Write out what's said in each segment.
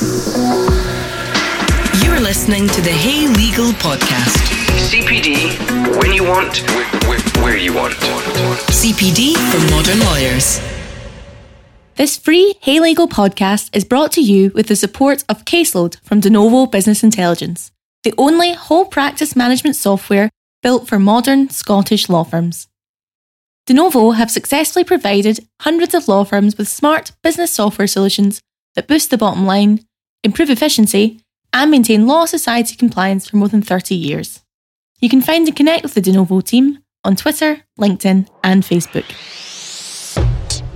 You're listening to the Hey Legal Podcast. CPD, when you want, where you want. CPD for modern lawyers. This free Hey Legal podcast is brought to you with the support of Caseload from DeNovo Business Intelligence, the only whole practice management software built for modern Scottish law firms. DeNovo have successfully provided hundreds of law firms with smart business software solutions that boost the bottom line, improve efficiency, and maintain law society compliance for more than 30 years. You can find and connect with the DeNovo team on Twitter, LinkedIn, and Facebook.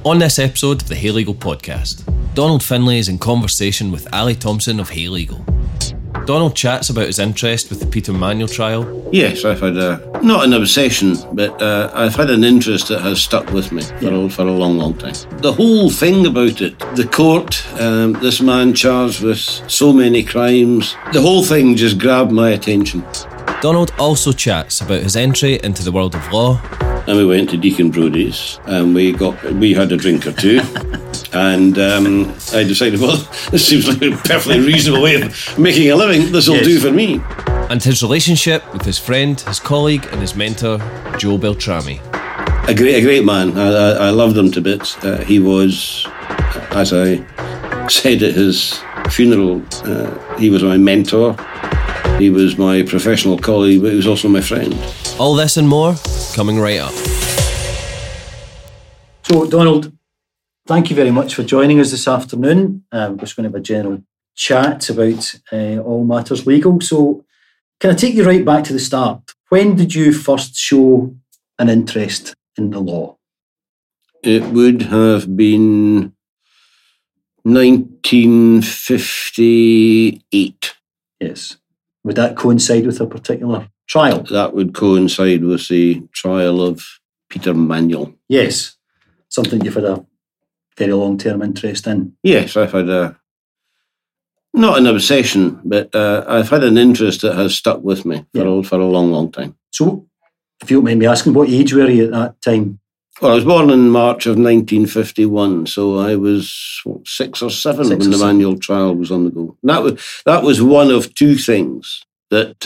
On this episode of the Hey Legal podcast, Donald Finlay is in conversation with Ali Thompson of Hey Legal. Donald chats about his interest with the Peter Manuel trial. Yes, I've had not an obsession, but I've had an interest that has stuck with me for a long, long time. The whole thing about it, the court, this man charged with so many crimes, the whole thing just grabbed my attention. Donald also chats about his entry into the world of law. And we went to Deacon Brodie's and we had a drink or two and I decided, well, this seems like a perfectly reasonable way of making a living. This will do for me. And his relationship with his friend, his colleague and his mentor, Joe Beltrami. A great man. I loved him to bits. He was, as I said at his funeral, he was my mentor. He was my professional colleague, but he was also my friend. All this and more, coming right up. So, Donald, thank you very much for joining us this afternoon. We're just going to have a general chat about all matters legal. So, can I take you right back to the start? When did you first show an interest in the law? It would have been 1958. Yes. Would that coincide with a particular trial? That would coincide with the trial of Peter Manuel. Yes, something you've had a very long-term interest in. Yes, I've had not an obsession, but I've had an interest that has stuck with me for a long, long time. So, if you don't mind me asking, what age were you at that time? Well, I was born in March of 1951, so I was 6 or 7 when the Manuel trial was on the go. And that was one of two things that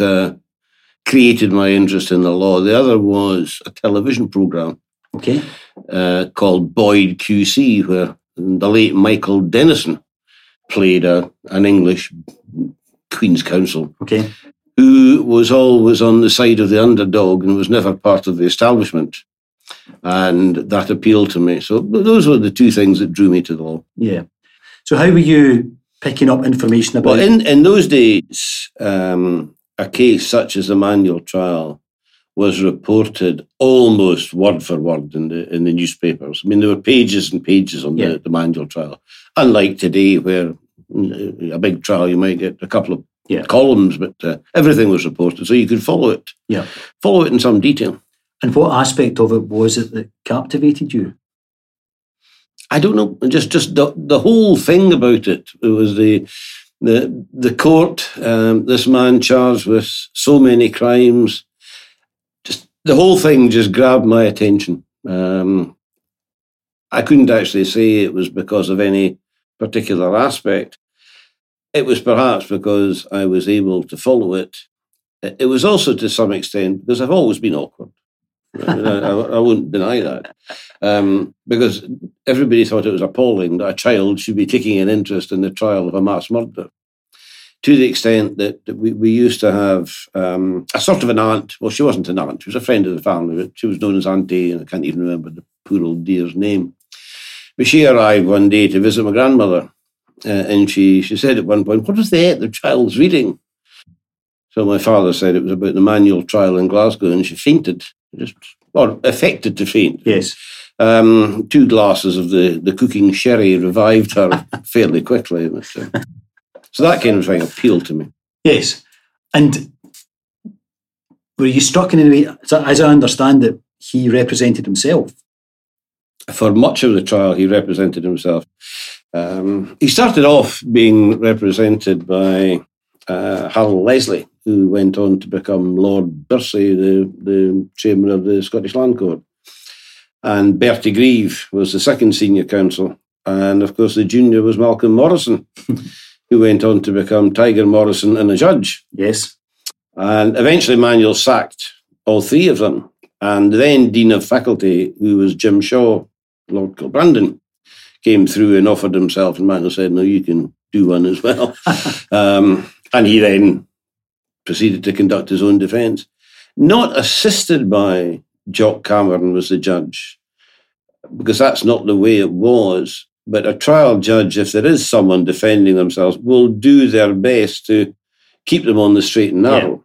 created my interest in the law. The other was a television programme called Boyd QC, where the late Michael Denison played an English Queen's Counsel. Okay. Who was always on the side of the underdog and was never part of the establishment. And that appealed to me. So those were the two things that drew me to the law. Yeah. So how were you picking up information about... Well, in those days, a case such as the Manuel trial was reported almost word for word in the newspapers. I mean, there were pages and pages on the Manuel trial. Unlike today, where a big trial, you might get a couple of columns, but everything was reported, so you could follow it. Yeah. Follow it in some detail. And what aspect of it was it that captivated you? I don't know. Just the whole thing about it. It was the court, this man charged with so many crimes. Just the whole thing just grabbed my attention. I couldn't actually say it was because of any particular aspect. It was perhaps because I was able to follow it. It was also to some extent because I've always been awkward. I wouldn't deny that, because everybody thought it was appalling that a child should be taking an interest in the trial of a mass murder, to the extent that we used to have a sort of an aunt. Well, she wasn't an aunt. She was a friend of the family, but she was known as Auntie, and I can't even remember the poor old dear's name. But she arrived one day to visit my grandmother, and she said at one point, "What was the child's reading?" So my father said it was about the Manuel trial in Glasgow, and she fainted. Or affected to faint. Yes. 2 glasses of the cooking sherry revived her fairly quickly. So that kind of thing appealed to me. Yes. And were you struck in any way, as I understand it, he represented himself? For much of the trial, he represented himself. He started off being represented by Harold Leslie, who went on to become Lord Bursey, the chairman of the Scottish Land Court. And Bertie Grieve was the second senior counsel. And, of course, the junior was Malcolm Morrison, who went on to become Tiger Morrison and a judge. Yes. And eventually Manuel sacked all three of them. And then Dean of Faculty, who was Jim Shaw, Lord Kilbrandon, came through and offered himself, and Manuel said, no, you can do one as well. And he then proceeded to conduct his own defence. Not assisted by Jock Cameron was the judge, because that's not the way it was. But a trial judge, if there is someone defending themselves, will do their best to keep them on the straight and narrow.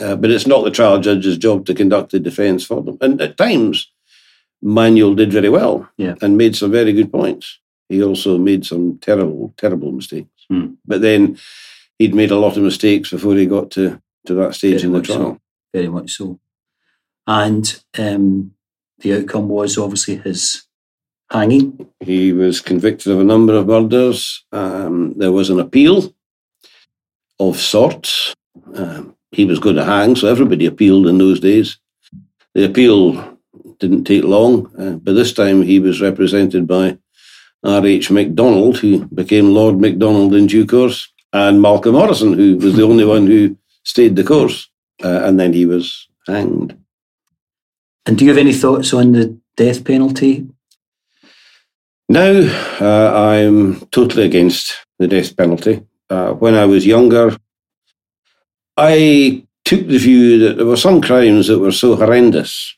Yeah. But it's not the trial judge's job to conduct the defence for them. And at times, Manuel did very well and made some very good points. He also made some terrible, terrible mistakes. Mm. But then he'd made a lot of mistakes before he got to that stage in the trial. So. Very much so. And the outcome was obviously his hanging. He was convicted of a number of murders. There was an appeal of sorts. He was going to hang, so everybody appealed in those days. The appeal didn't take long. But this time he was represented by R.H. MacDonald, who became Lord MacDonald in due course, and Malcolm Morrison, who was the only one who stayed the course. And then he was hanged. And do you have any thoughts on the death penalty? Now, I'm totally against the death penalty. When I was younger, I took the view that there were some crimes that were so horrendous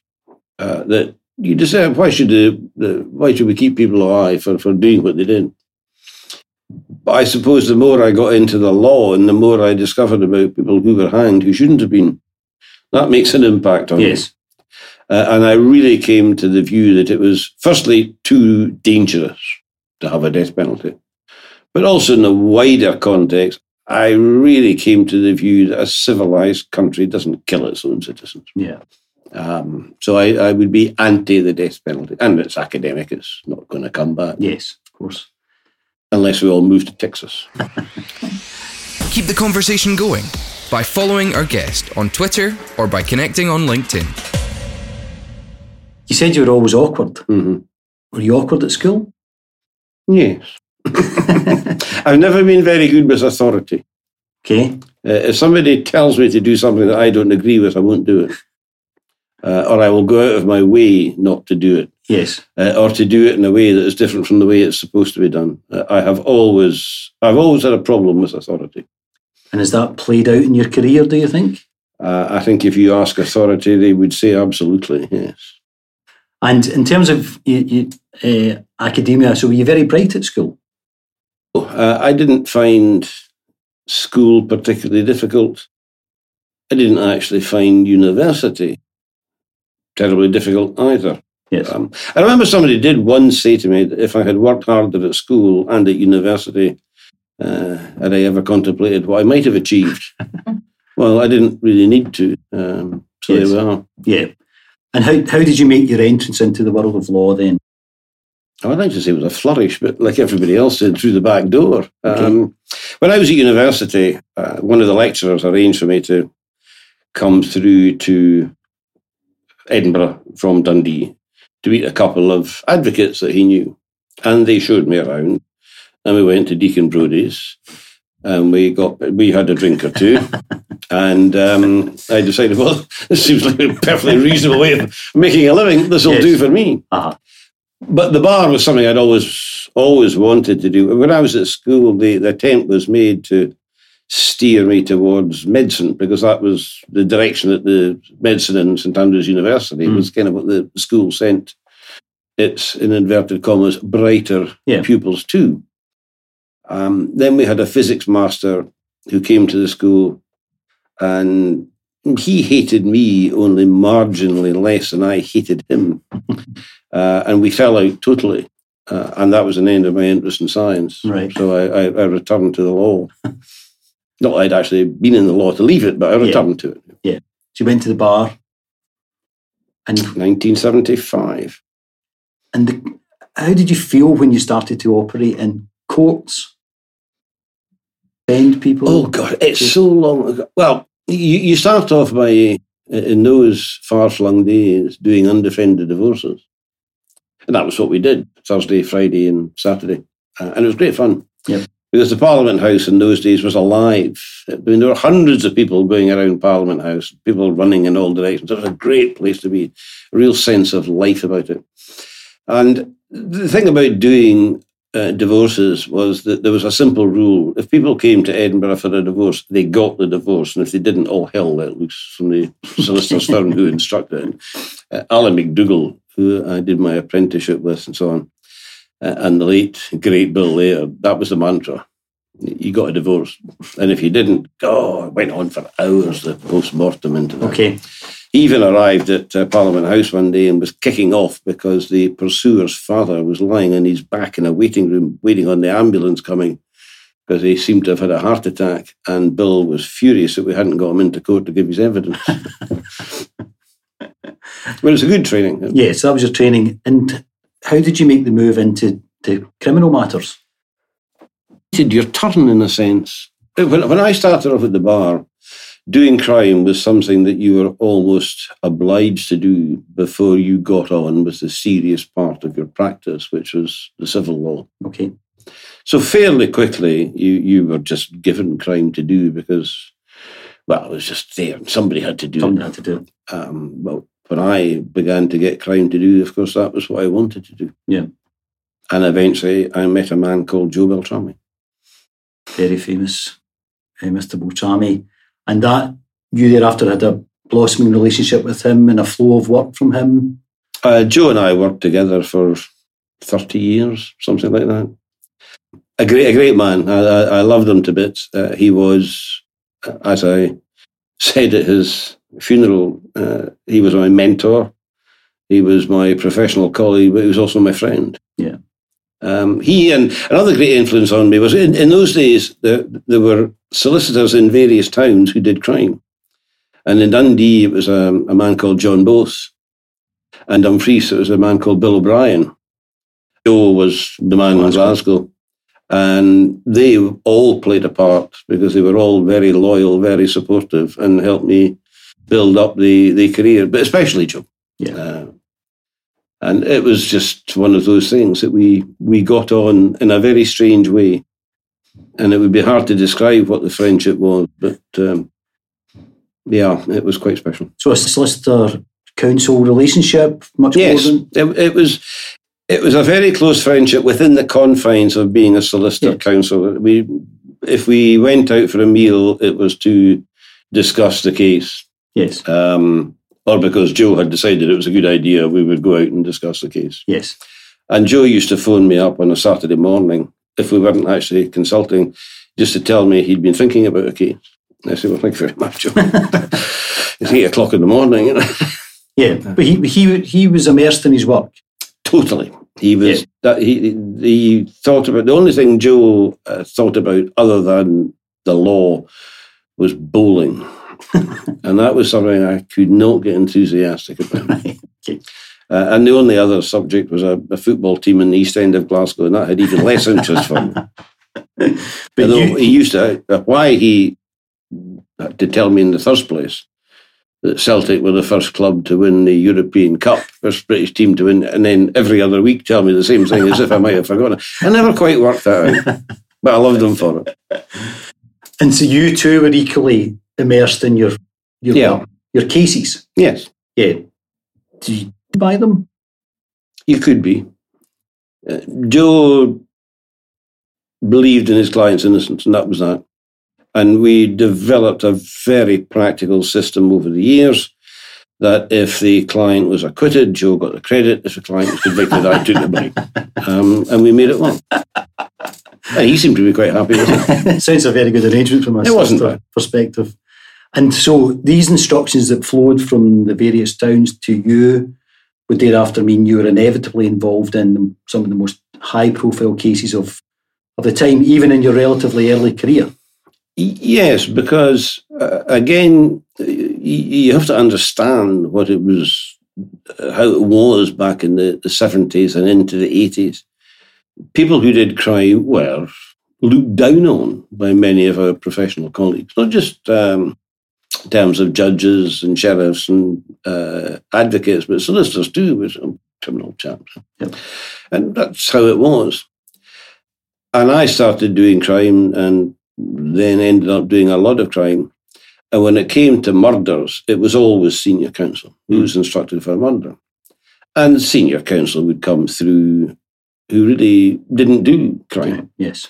that you deserve, why should we keep people alive for doing what they did? But I suppose the more I got into the law and the more I discovered about people who were hanged who shouldn't have been, that makes an impact on me. And I really came to the view that it was, firstly, too dangerous to have a death penalty. But also in a wider context, I really came to the view that a civilised country doesn't kill its own citizens. Yeah. So I would be anti the death penalty. And it's academic, it's not going to come back. Yes, of course. Unless we all move to Texas. Keep the conversation going by following our guest on Twitter or by connecting on LinkedIn. You said you were always awkward. Mm-hmm. Were you awkward at school? Yes. I've never been very good with authority. Okay. If somebody tells me to do something that I don't agree with, I won't do it. Or I will go out of my way not to do it. Yes. Or to do it in a way that is different from the way it's supposed to be done. I've always had a problem with authority. And has that played out in your career, do you think? I think if you ask authority, they would say absolutely, yes. And in terms of academia, so were you very bright at school? I didn't find school particularly difficult. I didn't actually find university terribly difficult either. Yes. I remember somebody did once say to me that if I had worked harder at school and at university, had I ever contemplated what I might have achieved? Well, I didn't really need to. So yes. There we are. Yeah. And how did you make your entrance into the world of law then? I'd like to say it was a flourish, but like everybody else did, through the back door. Okay. When I was at university, one of the lecturers arranged for me to come through to Edinburgh from Dundee to meet a couple of advocates that he knew. And they showed me around. And we went to Deacon Brodie's. And we had a drink or two, and I decided, well, this seems like a perfectly reasonable way of making a living. This will do for me. Uh-huh. But the bar was something I'd always wanted to do. When I was at school, the attempt was made to steer me towards medicine, because that was the direction that the medicine in St Andrews University was kind of what the school sent its, in inverted commas, brighter pupils to. Then we had a physics master who came to the school, and he hated me only marginally less than I hated him. And we fell out totally. And that was an end of my interest in science. Right. So I returned to the law. Not that I'd actually been in the law to leave it, but I returned to it. Yeah. So you went to the bar? And 1975. And how did you feel when you started to operate in courts, bend people? Oh, God, it's so long ago. Well, you start off by, in those far-flung days, doing undefended divorces. And that was what we did, Thursday, Friday and Saturday. And it was great fun. Yep. because the Parliament House in those days was alive. I mean, there were hundreds of people going around Parliament House, people running in all directions. It was a great place to be, a real sense of life about it. And the thing about doing divorces was that there was a simple rule. If people came to Edinburgh for a divorce, they got the divorce. And if they didn't, all hell let loose from the solicitor's firm who instructed. Alan McDougall, who I did my apprenticeship with and so on, and the late, great Bill Laird, that was the mantra. You got a divorce. And if you didn't, it went on for hours, the post-mortem interview. Okay. He even arrived at Parliament House one day and was kicking off because the pursuer's father was lying on his back in a waiting room, waiting on the ambulance coming because he seemed to have had a heart attack. And Bill was furious that we hadn't got him into court to give his evidence. Well, it's a good training. Yeah, so that was your training. And how did you make the move into the criminal matters? You did your turn, in a sense. When I started off at the bar, doing crime was something that you were almost obliged to do before you got on with the serious part of your practice, which was the civil law. Okay. So fairly quickly, you were just given crime to do because, well, it was just there. Somebody had to do it. Well, when I began to get crime to do, of course, that was what I wanted to do. Yeah. And eventually I met a man called Joe Beltrami. Very famous, Mr. Beltrami. And that you thereafter had a blossoming relationship with him and a flow of work from him? Joe and I worked together for 30 years, something like that. A great man. I loved him to bits. He was, as I said at his funeral, he was my mentor. He was my professional colleague, but he was also my friend. Yeah. He and another great influence on me was in those days there were solicitors in various towns who did crime, and in Dundee it was a man called John Bose, and Dumfries it was a man called Bill O'Brien. Joe was the man in Glasgow, and they all played a part because they were all very loyal, very supportive, and helped me build up the career, but especially Joe. Yeah. And it was just one of those things that we got on in a very strange way. And it would be hard to describe what the friendship was, but it was quite special. So a solicitor-counsel relationship, much more than... Yes, it was a very close friendship within the confines of being a solicitor-counsel. Yeah. If we went out for a meal, it was to discuss the case. Yes. Or because Joe had decided it was a good idea, we would go out and discuss the case. Yes. And Joe used to phone me up on a Saturday morning, if we weren't actually consulting, just to tell me he'd been thinking about a case. And I said, well, thank you very much, Joe. It's 8 o'clock in the morning. You know? Yeah, but he was immersed in his work. Totally. He was. Yeah. He thought about, the only thing Joe thought about other than the law was bowling. And that was something I could not get enthusiastic about. Right. Okay. And the only other subject was a football team in the East End of Glasgow, and that had even less interest for me. But he used to, why he had to tell me in the first place that Celtic were the first club to win the European Cup, first British team to win, and then every other week tell me the same thing as if I might have forgotten. I never quite worked that out, but I loved him for it. And so you two were equally immersed in your cases. Yes. Yeah. Did you buy them? You could be. Joe believed in his client's innocence, and that was that. And we developed a very practical system over the years that if the client was acquitted, Joe got the credit. If the client was convicted, I took the blame. And we made it work. He seemed to be quite happy with it. It sounds a very good arrangement from a perspective. And so these instructions that flowed from the various towns to you would thereafter mean you were inevitably involved in some of the most high-profile cases of the time, even in your relatively early career. Yes, because, again, you have to understand what it was, how it was back in the 70s and into the 80s. People who did crime were looked down on by many of our professional colleagues, not just in terms of judges and sheriffs and advocates, but solicitors too, with criminal chaps. Yep. And that's how it was. And I started doing crime and then ended up doing a lot of crime. And when it came to murders, it was always senior counsel who was instructed for a murder. And senior counsel would come through who really didn't do crime. Yes.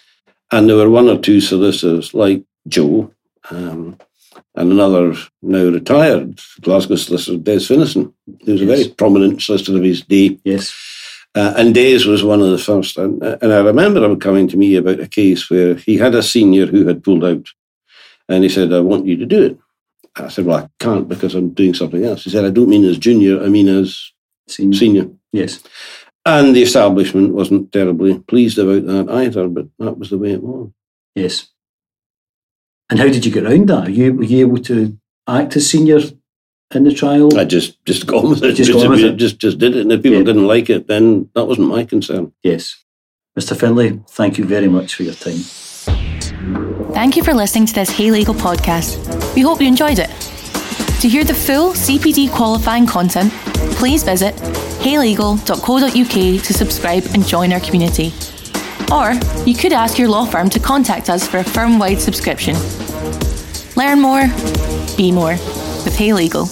And there were one or two solicitors like Joe and another now retired Glasgow solicitor, Des Finison, who was a very prominent solicitor of his day. Yes. And Des was one of the first. And I remember him coming to me about a case where he had a senior who had pulled out. And he said, I want you to do it. I said, well, I can't because I'm doing something else. He said, I don't mean as junior, I mean as senior. Yes. And the establishment wasn't terribly pleased about that either, but that was the way it was. Yes. And how did you get around that? Were you able to act as senior in the trial? I just got on with it. Just did it. And if people didn't like it, then that wasn't my concern. Yes. Mr. Findlay, thank you very much for your time. Thank you for listening to this Hey Legal podcast. We hope you enjoyed it. To hear the full CPD qualifying content, please visit heylegal.co.uk to subscribe and join our community. Or you could ask your law firm to contact us for a firm-wide subscription. Learn more, be more with Hey Legal.